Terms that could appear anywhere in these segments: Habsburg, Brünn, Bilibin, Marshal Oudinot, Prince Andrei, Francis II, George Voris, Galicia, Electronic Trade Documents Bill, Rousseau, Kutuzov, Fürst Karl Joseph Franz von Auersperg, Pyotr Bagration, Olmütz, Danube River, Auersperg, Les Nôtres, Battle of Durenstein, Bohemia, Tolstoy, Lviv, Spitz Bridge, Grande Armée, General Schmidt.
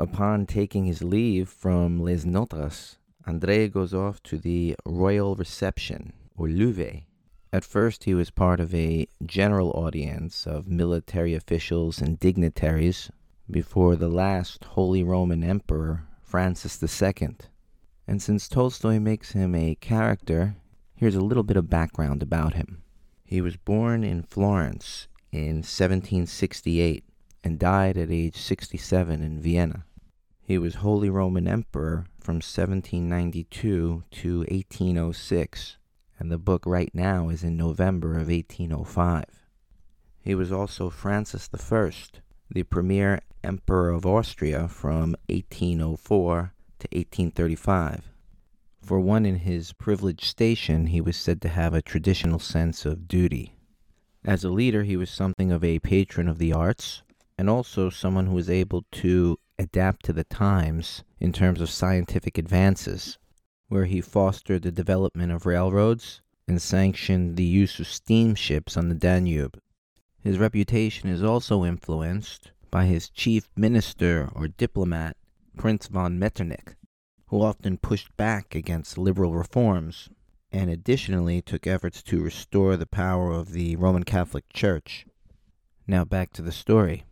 Upon taking his leave from Les Nôtres, Andrei goes off to the royal reception, or levée. At first, he was part of a general audience of military officials and dignitaries before the last Holy Roman Emperor, Francis II. And since Tolstoy makes him a character, here's a little bit of background about him. He was born in Florence in 1768 and died at age 67 in Vienna. He was Holy Roman Emperor from 1792 to 1806, and the book right now is in November of 1805. He was also Francis I, the premier Emperor of Austria from 1804 to 1835. For one in his privileged station, he was said to have a traditional sense of duty. As a leader, he was something of a patron of the arts, and also someone who was able to adapt to the times in terms of scientific advances, where he fostered the development of railroads and sanctioned the use of steamships on the Danube. His reputation is also influenced by his chief minister or diplomat, Prince von Metternich, who often pushed back against liberal reforms, and additionally took efforts to restore the power of the Roman Catholic Church. Now back to the story.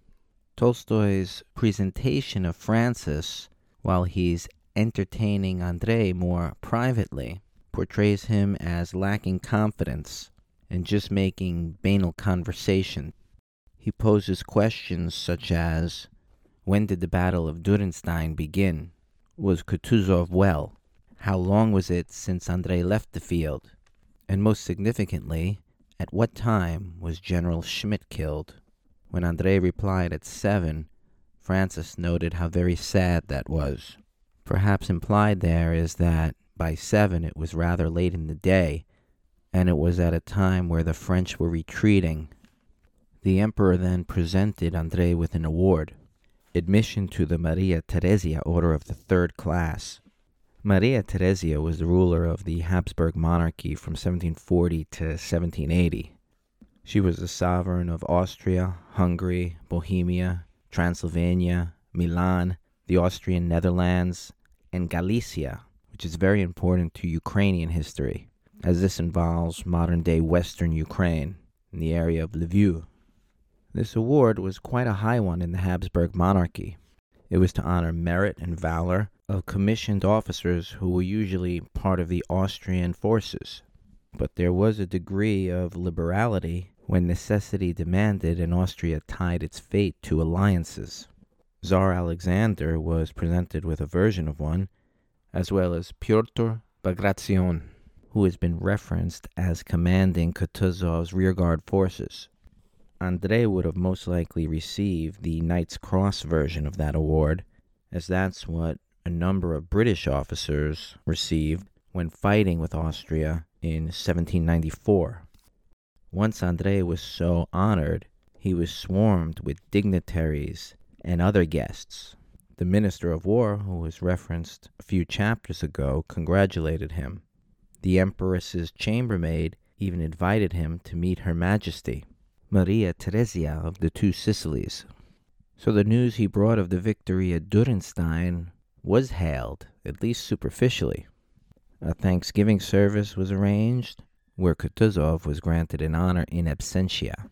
Tolstoy's presentation of Francis, while he's entertaining Andrei more privately, portrays him as lacking confidence and just making banal conversation. He poses questions such as, when did the Battle of Durenstein begin? Was Kutuzov well? How long was it since Andrei left the field? And most significantly, at what time was General Schmidt killed? When Andrei replied at 7, Francis noted how very sad that was. Perhaps implied there is that by 7 it was rather late in the day, and it was at a time where the French were retreating. The emperor then presented Andrei with an award: admission to the Maria Theresia Order of the Third Class. Maria Theresia was the ruler of the Habsburg monarchy from 1740 to 1780. She was the sovereign of Austria, Hungary, Bohemia, Transylvania, Milan, the Austrian Netherlands, and Galicia, which is very important to Ukrainian history, as this involves modern-day Western Ukraine in the area of Lviv. This award was quite a high one in the Habsburg monarchy. It was to honor merit and valor of commissioned officers who were usually part of the Austrian forces. But there was a degree of liberality when necessity demanded and Austria tied its fate to alliances. Tsar Alexander was presented with a version of one, as well as Pyotr Bagration, who has been referenced as commanding Kutuzov's rearguard forces. Andrei would have most likely received the Knight's Cross version of that award, as that's what a number of British officers received when fighting with Austria in 1794. Once Andrei was so honored, he was swarmed with dignitaries and other guests. The Minister of War, who was referenced a few chapters ago, congratulated him. The Empress's chambermaid even invited him to meet Her Majesty, Maria Theresia of the Two Sicilies. So the news he brought of the victory at Durenstein was hailed, at least superficially. A Thanksgiving service was arranged, where Kutuzov was granted an honor in absentia.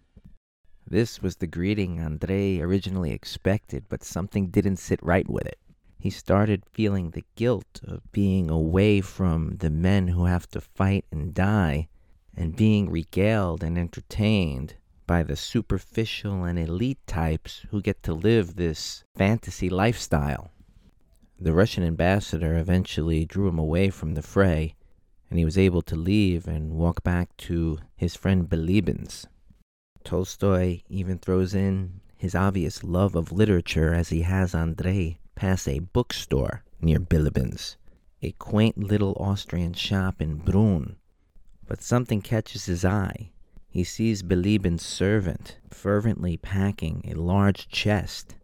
This was the greeting Andrei originally expected, but something didn't sit right with it. He started feeling the guilt of being away from the men who have to fight and die, and being regaled and entertained by the superficial and elite types who get to live this fantasy lifestyle. The Russian ambassador eventually drew him away from the fray, and he was able to leave and walk back to his friend Bilibin's. Tolstoy even throws in his obvious love of literature as he has Andrei pass a bookstore near Bilibin's, a quaint little Austrian shop in Brünn. But something catches his eye. He sees Bilibin's servant fervently packing a large chest,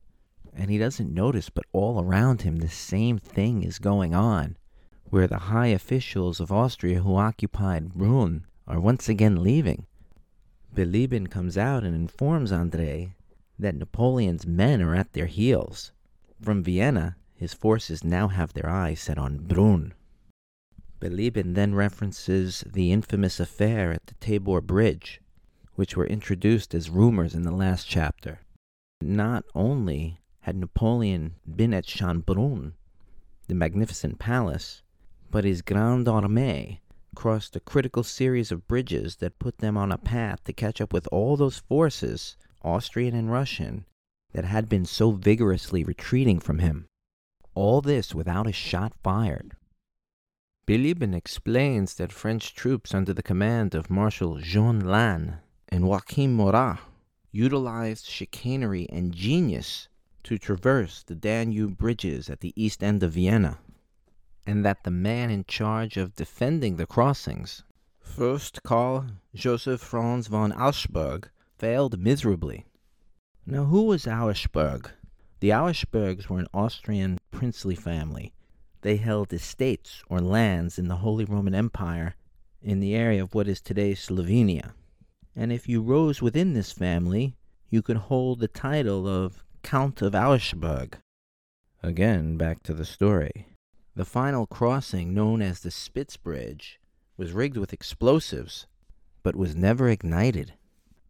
and he doesn't notice, but all around him the same thing is going on, where the high officials of Austria who occupied Brünn are once again leaving. Bilibin comes out and informs Andrei that Napoleon's men are at their heels. From Vienna, his forces now have their eyes set on Brünn. Bilibin then references the infamous affair at the Tabor Bridge, which were introduced as rumors in the last chapter. Not only had Napoleon been at Schonbrunn, the magnificent palace, but his Grande Armée crossed a critical series of bridges that put them on a path to catch up with all those forces, Austrian and Russian, that had been so vigorously retreating from him. All this without a shot fired. Bilibin explains that French troops under the command of Marshal Jean Lannes and Joachim Murat utilized chicanery and genius to traverse the Danube bridges at the east end of Vienna, and that the man in charge of defending the crossings, Fürst Karl Joseph Franz von Auersperg, failed miserably. Now, who was Auersperg? The Auerspergs were an Austrian princely family. They held estates or lands in the Holy Roman Empire in the area of what is today Slovenia. And if you rose within this family, you could hold the title of Count of Auersperg. Again, back to the story. The final crossing, known as the Spitz Bridge, was rigged with explosives, but was never ignited.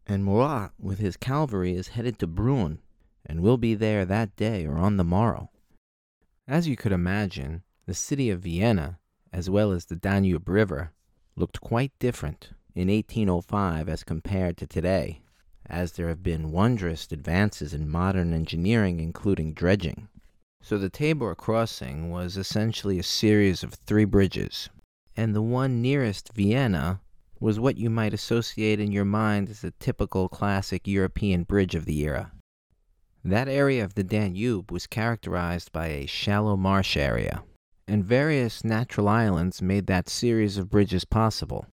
And Murat, with his cavalry, is headed to Brünn, and will be there that day or on the morrow. As you could imagine, the city of Vienna, as well as the Danube River, looked quite different in 1805 as compared to today, as there have been wondrous advances in modern engineering, including dredging. So the Tabor crossing was essentially a series of three bridges, and the one nearest Vienna was what you might associate in your mind as a typical classic European bridge of the era. That area of the Danube was characterized by a shallow marsh area, and various natural islands made that series of bridges possible.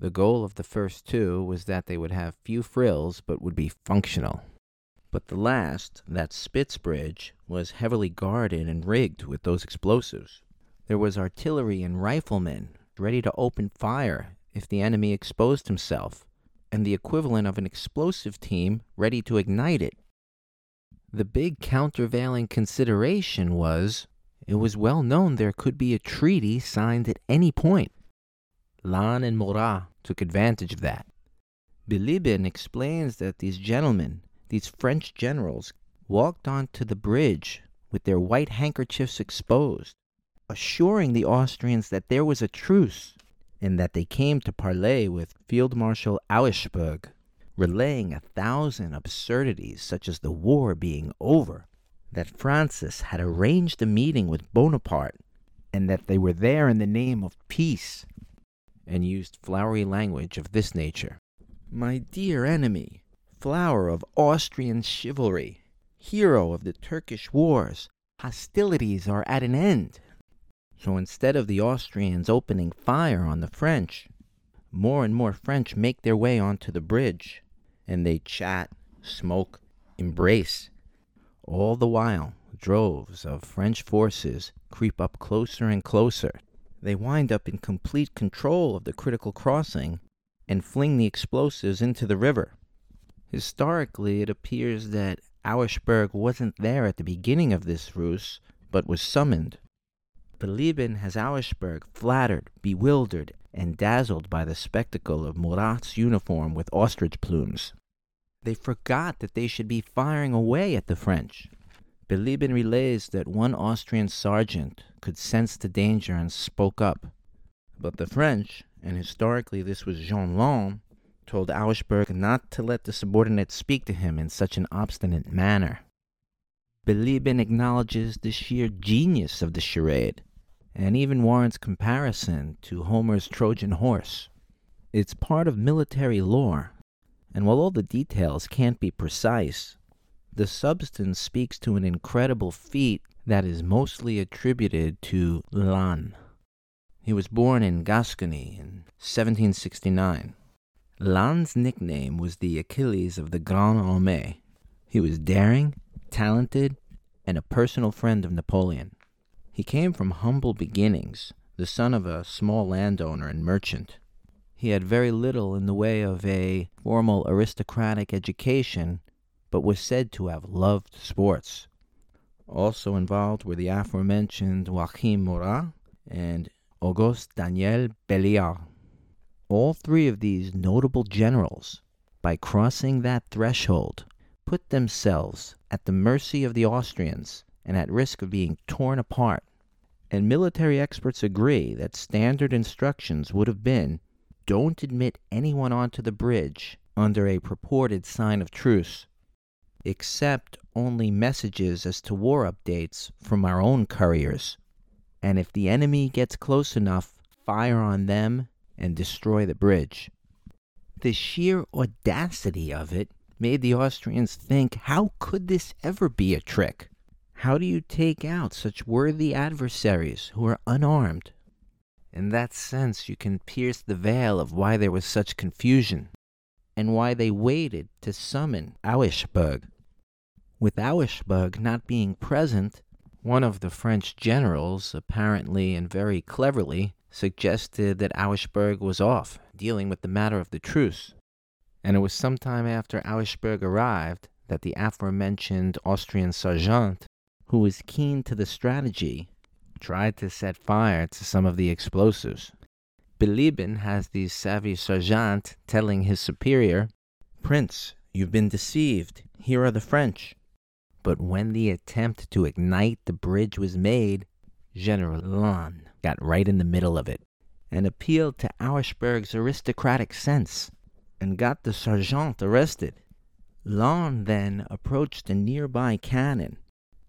The goal of the first two was that they would have few frills but would be functional. But the last, that Spitz Bridge, was heavily guarded and rigged with those explosives. There was artillery and riflemen ready to open fire if the enemy exposed himself, and the equivalent of an explosive team ready to ignite it. The big countervailing consideration was, it was well known there could be a treaty signed at any point. Lannes and Murat took advantage of that. Bilibin explains that these gentlemen, these French generals, walked onto the bridge with their white handkerchiefs exposed, assuring the Austrians that there was a truce, and that they came to parley with Field Marshal Auersperg, relaying 1,000 absurdities such as the war being over, that Francis had arranged a meeting with Bonaparte, and that they were there in the name of peace, and used flowery language of this nature. My dear enemy, flower of Austrian chivalry, hero of the Turkish wars, hostilities are at an end. So instead of the Austrians opening fire on the French, more and more French make their way onto the bridge, and they chat, smoke, embrace. All the while, droves of French forces creep up closer and closer. They wind up in complete control of the critical crossing and fling the explosives into the river. Historically, it appears that Auersperg wasn't there at the beginning of this ruse, but was summoned. Bilibin has Auersperg flattered, bewildered, and dazzled by the spectacle of Murat's uniform with ostrich plumes. They forgot that they should be firing away at the French. Bilibin relays that one Austrian sergeant could sense the danger and spoke up. But the French, and historically this was Jean Lannes, told Auersperg not to let the subordinate speak to him in such an obstinate manner. Bilibin acknowledges the sheer genius of the charade, and even warrants comparison to Homer's Trojan horse. It's part of military lore, and while all the details can't be precise, the substance speaks to an incredible feat that is mostly attributed to Lannes. He was born in Gascony in 1769. Lannes' nickname was the Achilles of the Grande Armée. He was daring, talented, and a personal friend of Napoleon. He came from humble beginnings, the son of a small landowner and merchant. He had very little in the way of a formal aristocratic education, but was said to have loved sports. Also involved were the aforementioned Joachim Murat and Auguste Daniel Belliard. All three of these notable generals, by crossing that threshold, put themselves at the mercy of the Austrians and at risk of being torn apart. And military experts agree that standard instructions would have been, don't admit anyone onto the bridge under a purported sign of truce, except only messages as to war updates from our own couriers. And if the enemy gets close enough, fire on them and destroy the bridge. The sheer audacity of it made the Austrians think, how could this ever be a trick? How do you take out such worthy adversaries who are unarmed? In that sense, you can pierce the veil of why there was such confusion, and why they waited to summon Auersperg. With Auersperg not being present, one of the French generals, apparently and very cleverly, suggested that Auersperg was off, dealing with the matter of the truce. And it was some time after Auersperg arrived that the aforementioned Austrian sergeant, who was keen to the strategy, tried to set fire to some of the explosives. Bilibin has the savvy sergeant telling his superior, "Prince, you've been deceived. Here are the French." But when the attempt to ignite the bridge was made, General Lannes got right in the middle of it and appealed to Auersperg's aristocratic sense and got the sergeant arrested. Lannes then approached a nearby cannon,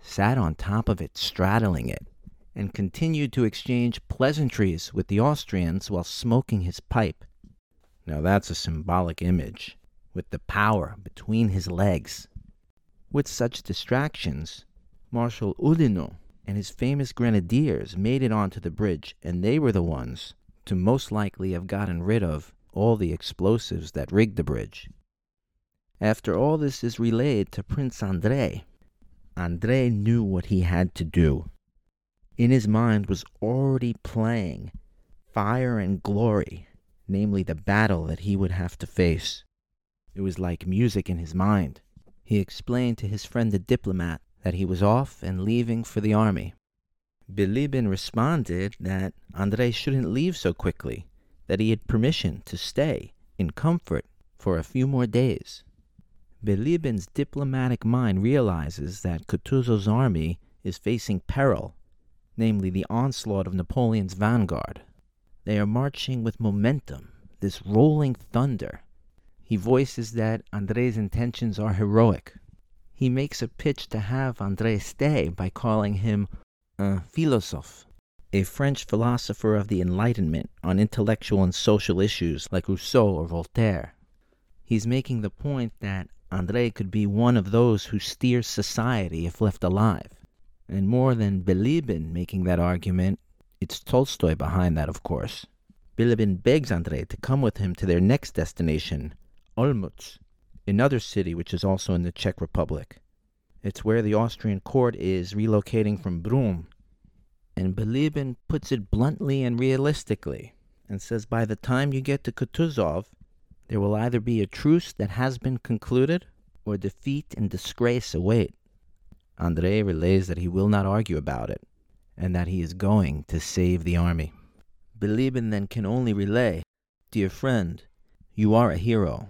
sat on top of it, straddling it, and continued to exchange pleasantries with the Austrians while smoking his pipe. Now that's a symbolic image, with the power between his legs. With such distractions, Marshal Oudinot and his famous grenadiers made it onto the bridge, and they were the ones to most likely have gotten rid of all the explosives that rigged the bridge. After all this is relayed to Prince Andrei, Andrei knew what he had to do. In his mind was already playing Fire and Glory, namely the battle that he would have to face. It was like music in his mind. He explained to his friend the diplomat that he was off and leaving for the army. Bilibin responded that Andrei shouldn't leave so quickly, that he had permission to stay in comfort for a few more days. Bilibin's diplomatic mind realizes that Kutuzov's army is facing peril, namely the onslaught of Napoleon's vanguard. They are marching with momentum, this rolling thunder. He voices that Andrei's intentions are heroic. He makes a pitch to have Andrei stay by calling him un philosophe, a French philosopher of the Enlightenment on intellectual and social issues like Rousseau or Voltaire. He's making the point that Andrei could be one of those who steers society if left alive. And more than Bilibin making that argument, it's Tolstoy behind that, of course. Bilibin begs Andrei to come with him to their next destination, Olmütz, another city which is also in the Czech Republic. It's where the Austrian court is relocating from Brünn. And Bilibin puts it bluntly and realistically, and says by the time you get to Kutuzov, there will either be a truce that has been concluded, or defeat and disgrace await. Andrei relays that he will not argue about it, and that he is going to save the army. Bilibin then can only relay, "Dear friend, you are a hero.